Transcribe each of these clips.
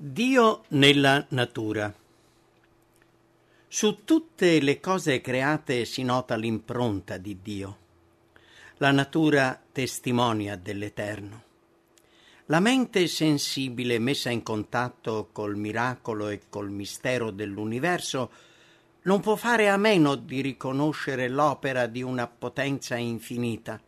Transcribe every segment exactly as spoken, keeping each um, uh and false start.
Dio nella natura. Su tutte le cose create si nota l'impronta di Dio. La natura testimonia dell'Eterno. La mente sensibile messa in contatto col miracolo e col mistero dell'universo non può fare a meno di riconoscere l'opera di una potenza infinita.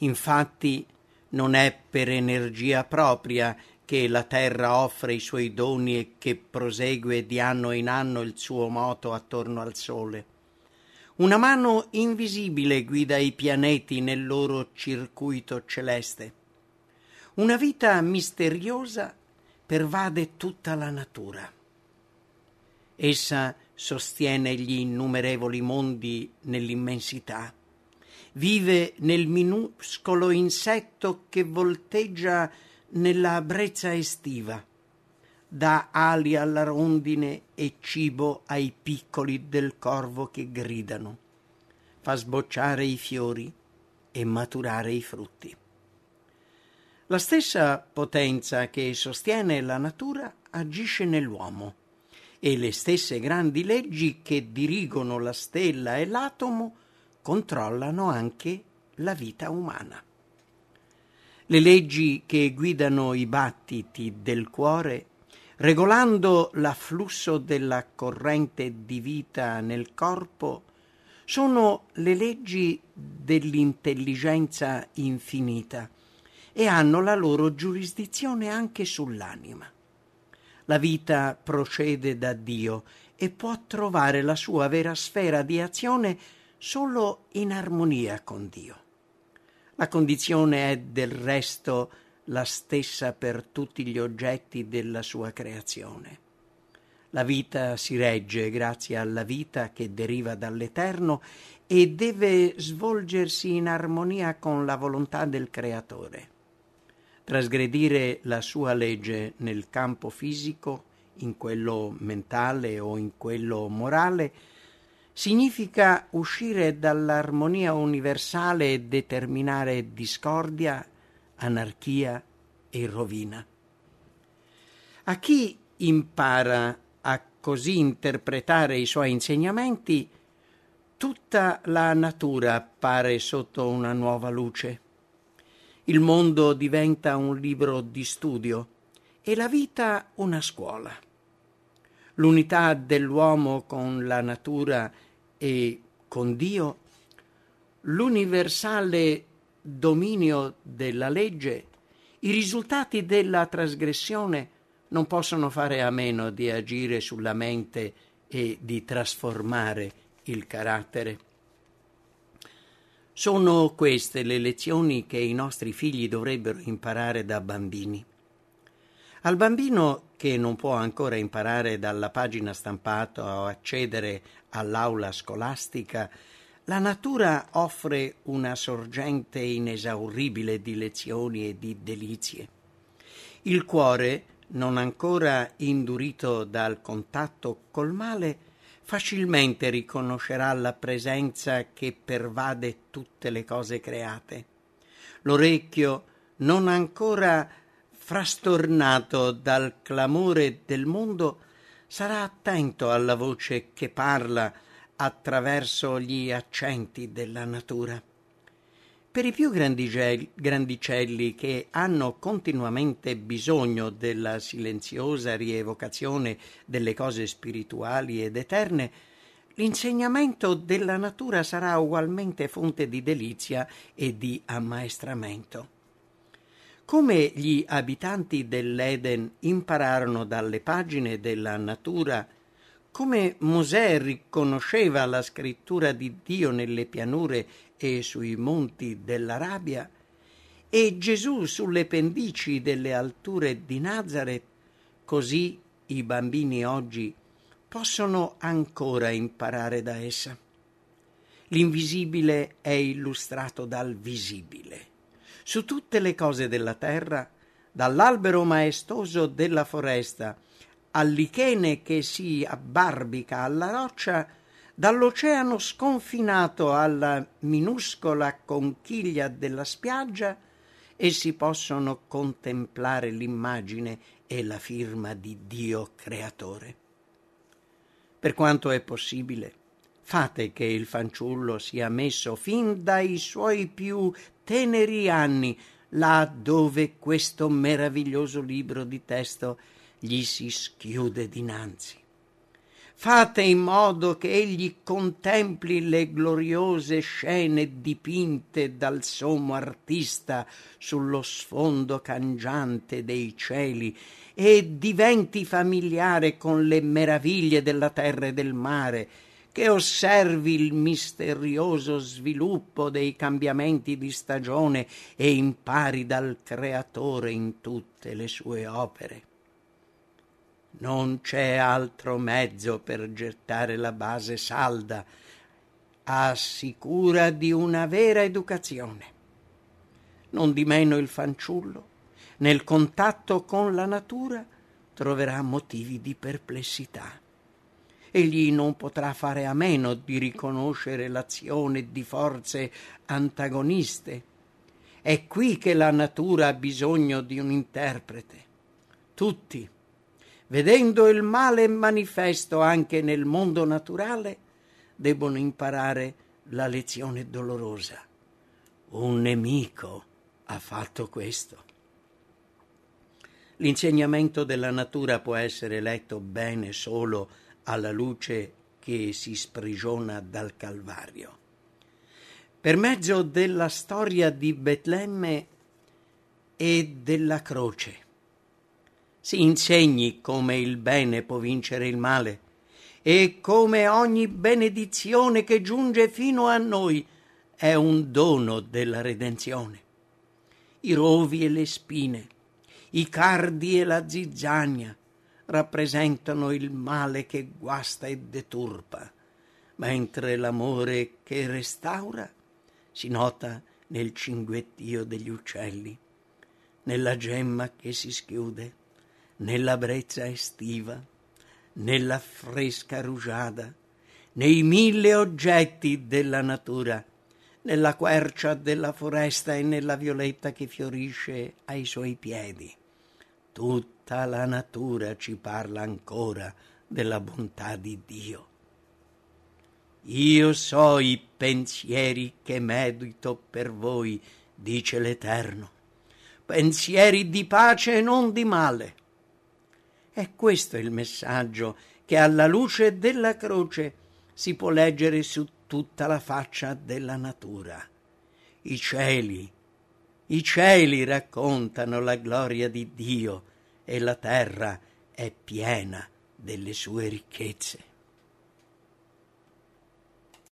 Infatti non è per energia propria che la terra offre i suoi doni e che prosegue di anno in anno il suo moto attorno al sole. Una mano invisibile guida i pianeti nel loro circuito celeste. Una vita misteriosa pervade tutta la natura. Essa sostiene gli innumerevoli mondi nell'immensità. Vive nel minuscolo insetto che volteggia nella brezza estiva, dà ali alla rondine e cibo ai piccoli del corvo che gridano, fa sbocciare i fiori e maturare i frutti. La stessa potenza che sostiene la natura agisce nell'uomo e le stesse grandi leggi che dirigono la stella e l'atomo controllano anche la vita umana. Le leggi che guidano i battiti del cuore, regolando l'afflusso della corrente di vita nel corpo, sono le leggi dell'intelligenza infinita e hanno la loro giurisdizione anche sull'anima. La vita procede da Dio e può trovare la sua vera sfera di azione solo in armonia con Dio. La condizione è del resto la stessa per tutti gli oggetti della sua creazione. La vita si regge grazie alla vita che deriva dall'Eterno e deve svolgersi in armonia con la volontà del Creatore. Trasgredire la sua legge nel campo fisico, in quello mentale o in quello morale, significa uscire dall'armonia universale e determinare discordia, anarchia e rovina. A chi impara a così interpretare i suoi insegnamenti, tutta la natura appare sotto una nuova luce. Il mondo diventa un libro di studio e la vita una scuola. L'unità dell'uomo con la natura e con Dio, l'universale dominio della legge, i risultati della trasgressione non possono fare a meno di agire sulla mente e di trasformare il carattere. Sono queste le lezioni che i nostri figli dovrebbero imparare da bambini. Al bambino che non può ancora imparare dalla pagina stampata o accedere all'aula scolastica, la natura offre una sorgente inesauribile di lezioni e di delizie. Il cuore, non ancora indurito dal contatto col male, facilmente riconoscerà la presenza che pervade tutte le cose create. L'orecchio, non ancora frastornato dal clamore del mondo, sarà attento alla voce che parla attraverso gli accenti della natura. Per i più grandicelli, grandicelli che hanno continuamente bisogno della silenziosa rievocazione delle cose spirituali ed eterne, l'insegnamento della natura sarà ugualmente fonte di delizia e di ammaestramento. Come gli abitanti dell'Eden impararono dalle pagine della natura, come Mosè riconosceva la scrittura di Dio nelle pianure e sui monti dell'Arabia, e Gesù sulle pendici delle alture di Nazaret, così i bambini oggi possono ancora imparare da essa. L'invisibile è illustrato dal visibile. Su tutte le cose della terra, dall'albero maestoso della foresta, al lichene che si abbarbica alla roccia, dall'oceano sconfinato alla minuscola conchiglia della spiaggia, essi possono contemplare l'immagine è la firma di Dio creatore. Per quanto è possibile, fate che il fanciullo sia messo fin dai suoi più teneri anni là dove questo meraviglioso libro di testo gli si schiude dinanzi. Fate in modo che egli contempli le gloriose scene dipinte dal sommo artista sullo sfondo cangiante dei cieli e diventi familiare con le meraviglie della terra e del mare, che osservi il misterioso sviluppo dei cambiamenti di stagione e impari dal Creatore in tutte le sue opere. Non c'è altro mezzo per gettare la base salda a sicura di una vera educazione. Non di meno il fanciullo, nel contatto con la natura, troverà motivi di perplessità. Egli non potrà fare a meno di riconoscere l'azione di forze antagoniste. È qui che la natura ha bisogno di un interprete. Tutti, vedendo il male manifesto anche nel mondo naturale, debbono imparare la lezione dolorosa. Un nemico ha fatto questo. L'insegnamento della natura può essere letto bene solo alla luce che si sprigiona dal Calvario. Per mezzo della storia di Betlemme e della croce, si insegni come il bene può vincere il male e come ogni benedizione che giunge fino a noi è un dono della redenzione. I rovi e le spine, i cardi e la zizzania rappresentano il male che guasta e deturpa, mentre l'amore che restaura si nota nel cinguettio degli uccelli, nella gemma che si schiude, nella brezza estiva, nella fresca rugiada, nei mille oggetti della natura, nella quercia della foresta e nella violetta che fiorisce ai suoi piedi. Tutta la natura ci parla ancora della bontà di Dio. Io so i pensieri che medito per voi, dice l'Eterno, pensieri di pace e non di male. È questo il messaggio che alla luce della croce si può leggere su tutta la faccia della natura. I cieli, i cieli raccontano la gloria di Dio e la terra è piena delle sue ricchezze.